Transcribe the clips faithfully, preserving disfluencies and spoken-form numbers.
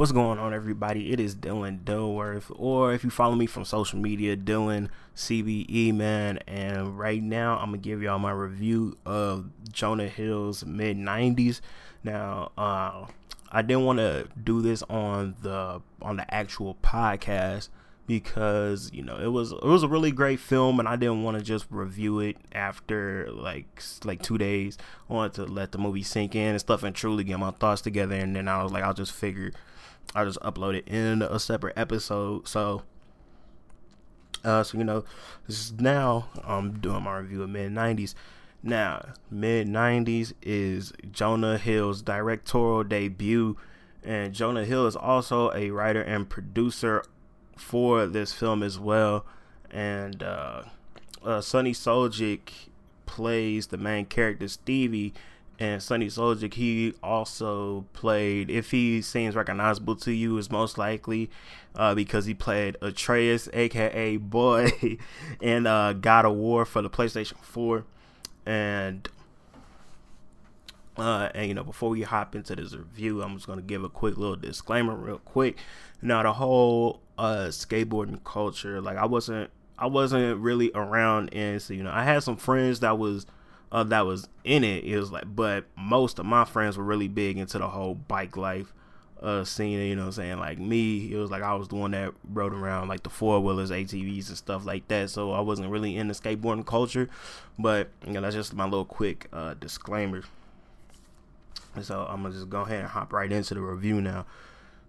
What's going on, everybody? It is Dylan Dilworth, or if you follow me from social media, Dylan C B E, man. And right now, I'm gonna give y'all my review of Jonah Hill's mid nineties. Now, uh, I didn't want to do this on the on the actual podcast because you know it was it was a really great film, and I didn't want to just review it after like like two days. I wanted to let the movie sink in and stuff, and truly get my thoughts together. And then I was like, I'll just figure. I just uploaded in a separate episode, so uh, so you know, this is now I'm doing my review of mid nineties. Now, mid nineties is Jonah Hill's directorial debut, and Jonah Hill is also a writer and producer for this film as well. And uh, uh, Sonny Suljic plays the main character Stevie. And Sonny Suljic, he also played, if he seems recognizable to you, is most likely uh, because he played Atreus, a k a. Boy, in uh, God of War for the PlayStation four. And, uh, and, you know, before we hop into this review, I'm just going to give a quick little disclaimer real quick. Now, the whole uh, skateboarding culture, like, I wasn't, I wasn't really around. And so, you know, I had some friends that was, Uh, that was in it. It was like, but most of my friends were really big into the whole bike life uh, scene. You know what I'm saying? Like me, it was like I was the one that rode around like the four wheelers, A T Vs, and stuff like that. So I wasn't really into skateboarding culture. But you know, that's just my little quick uh, disclaimer. And so I'm gonna just go ahead and hop right into the review now.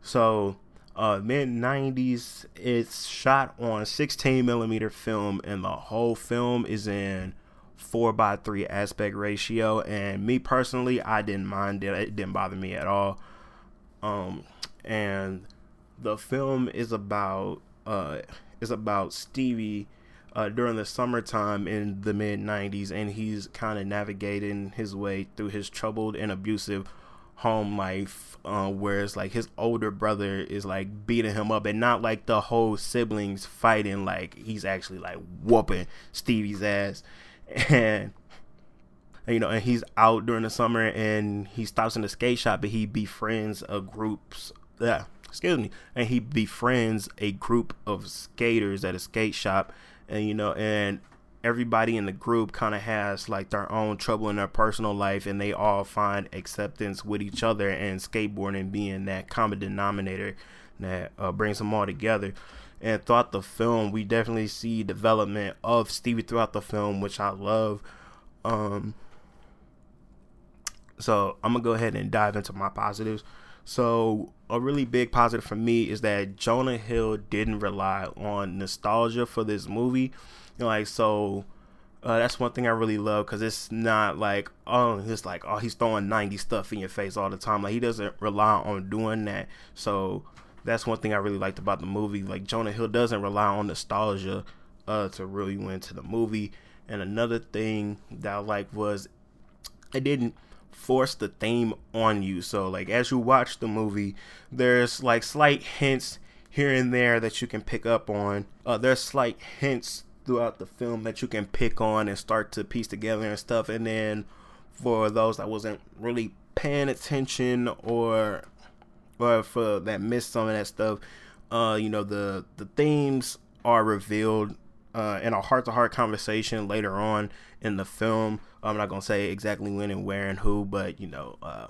So uh, mid nineties, it's shot on sixteen millimeter film, and the whole film is in four by three aspect ratio, and me personally, I didn't mind it. It didn't bother me at all. Um, and the film is about uh, is about Stevie uh, during the summertime in the mid nineties, and he's kind of navigating his way through his troubled and abusive home life, uh, where it's like his older brother is like beating him up, and not like the whole siblings fighting, like he's actually like whooping Stevie's ass. And, you know, and he's out during the summer, and he stops in the skate shop, and he befriends a groups, yeah, excuse me, and he befriends a group of skaters at a skate shop, and, you know, and everybody in the group kind of has, like, their own trouble in their personal life, and they all find acceptance with each other, and skateboarding being that common denominator that uh, brings them all together. And throughout the film, we definitely see development of Stevie throughout the film, which I love. Um, so I'm going to go ahead and dive into my positives. So a really big positive for me is that Jonah Hill didn't rely on nostalgia for this movie. You know, like, so uh, that's one thing I really love, because it's not like, oh, it's like, oh, he's throwing nineties stuff in your face all the time. Like, he doesn't rely on doing that. So that's one thing I really liked about the movie. Like, Jonah Hill doesn't rely on nostalgia uh, to really win to the movie. And another thing that I liked was it didn't force the theme on you. So, like, as you watch the movie, there's, like, slight hints here and there that you can pick up on. Uh, there's slight hints throughout the film that you can pick on and start to piece together and stuff. And then for those that wasn't really paying attention or... But for that missed some of that stuff, uh, you know, the, the themes are revealed uh, in a heart-to-heart conversation later on in the film. I'm not going to say exactly when and where and who, but, you know, uh,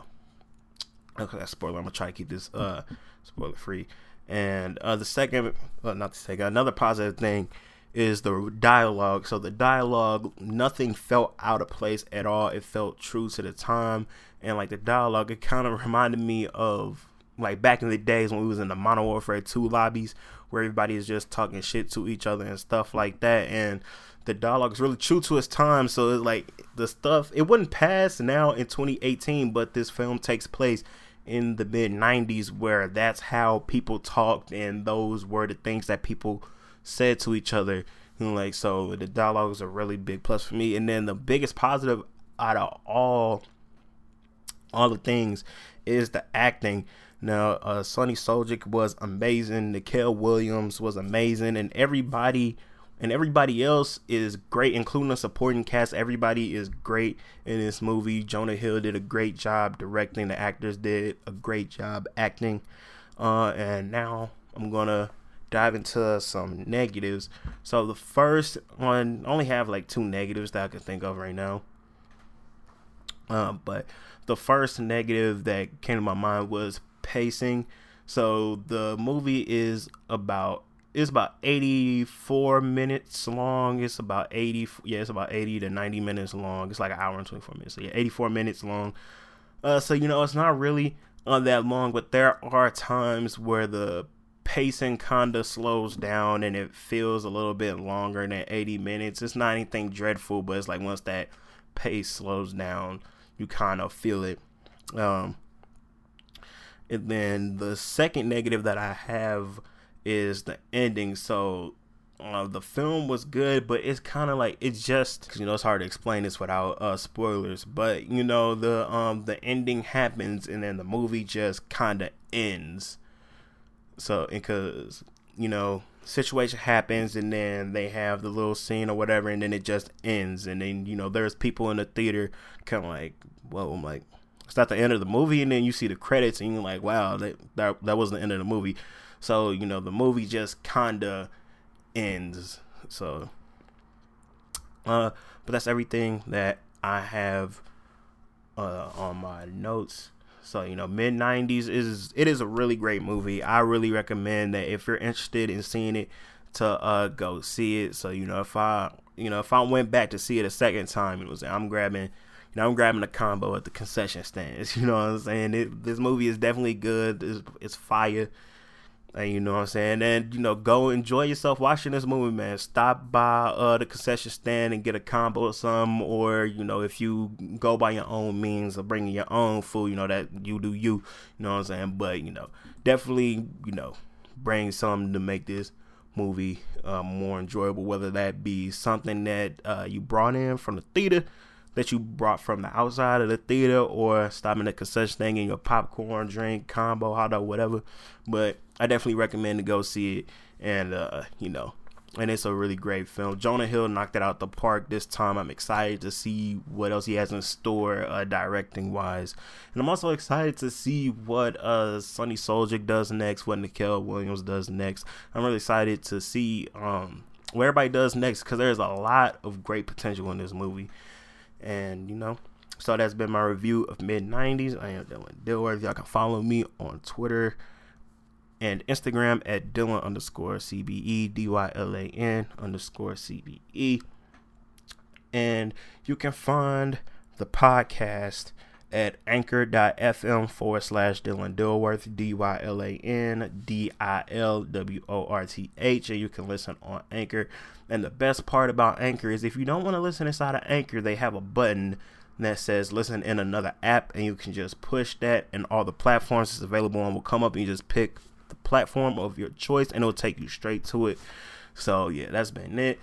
okay, that's spoiler. I'm going to try to keep this uh, spoiler-free. And uh, the second, well, not the second, another positive thing is the dialogue. So the dialogue, nothing felt out of place at all. It felt true to the time. And, like, the dialogue, it kind of reminded me of, like, back in the days when we was in the Modern Warfare two lobbies, where everybody is just talking shit to each other and stuff like that, and the dialogue is really true to its time. So it's like the stuff, it wouldn't pass now in twenty eighteen, but this film takes place in the mid nineties, where that's how people talked, and those were the things that people said to each other. And like, so the dialogue is a really big plus for me. And then the biggest positive out of all all the things is the acting. Now, uh, Sonny Suljic was amazing. Na-kel Williams was amazing, and everybody, and everybody else is great, including the supporting cast. Everybody is great in this movie. Jonah Hill did a great job directing. The actors did a great job acting. Uh, and now I'm gonna dive into some negatives. So the first one, I only have like two negatives that I can think of right now. Um, but the first negative that came to my mind was pacing. So the movie is about it's about eighty-four minutes long. It's about eighty, yeah, it's about eighty to ninety minutes long. It's like an hour and twenty-four minutes. So yeah, eighty-four minutes long. Uh, so you know, it's not really uh, that long, but there are times where the pacing kinda slows down and it feels a little bit longer than eighty minutes. It's not anything dreadful, but it's like once that pace slows down, you kind of feel it. Um, and then the second negative that I have is the ending. So uh, the film was good, but it's kind of like it's just, cause, you know, it's hard to explain this without uh, spoilers. But you know, the um the ending happens, and then the movie just kind of ends. So because you know, situation happens, and then they have the little scene or whatever, and then it just ends. And then you know, there's people in the theater kind of like, whoa, I'm like, it's not the end of the movie. And then you see the credits, and you're like, wow, that that, that wasn't the end of the movie. So you know, the movie just kinda ends. So, uh, but that's everything that I have uh, on my notes. So, you know, mid nineties is, it is a really great movie. I really recommend that if you're interested in seeing it to uh, go see it. So, you know, if I, you know, if I went back to see it a second time, it was, I'm grabbing, you know, I'm grabbing a combo at the concession stands. You know what I'm saying? It, this movie is definitely good. It's, it's fire. And you know what I'm saying? And, you know, go enjoy yourself watching this movie, man. Stop by uh, the concession stand and get a combo or something. Or, you know, if you go by your own means of bringing your own food, you know, that you do you. You know what I'm saying? But, you know, definitely, you know, bring something to make this movie uh, more enjoyable. Whether that be something that uh, you brought in from the theater, that you brought from the outside of the theater, or stopping at the concession stand and your popcorn, drink, combo, hot dog, whatever. But I definitely recommend to go see it, and uh, you know, and it's a really great film. Jonah Hill knocked it out the park this time. I'm excited to see what else he has in store, uh, directing wise, and I'm also excited to see what uh, Sonny Suljic does next, what Na-kel Williams does next. I'm really excited to see um, what everybody does next, because there's a lot of great potential in this movie, and you know. So that's been my review of mid nineties. I am Dylan Dilworth. Y'all can follow me on Twitter and Instagram at Dylan underscore C B E, D Y L A N underscore C B E. And you can find the podcast at anchor dot f m forward slash Dylan Dilworth, D Y L A N D I L W O R T H. And you can listen on Anchor. And the best part about Anchor is if you don't want to listen inside of Anchor, they have a button that says listen in another app. And you can just push that, and all the platforms it's available on will come up, and you just pick the platform of your choice, and it'll take you straight to it. So yeah, that's been it.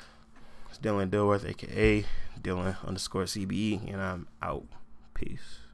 It's Dylan Dilworth, aka Dylan underscore C B E, and I'm out. Peace.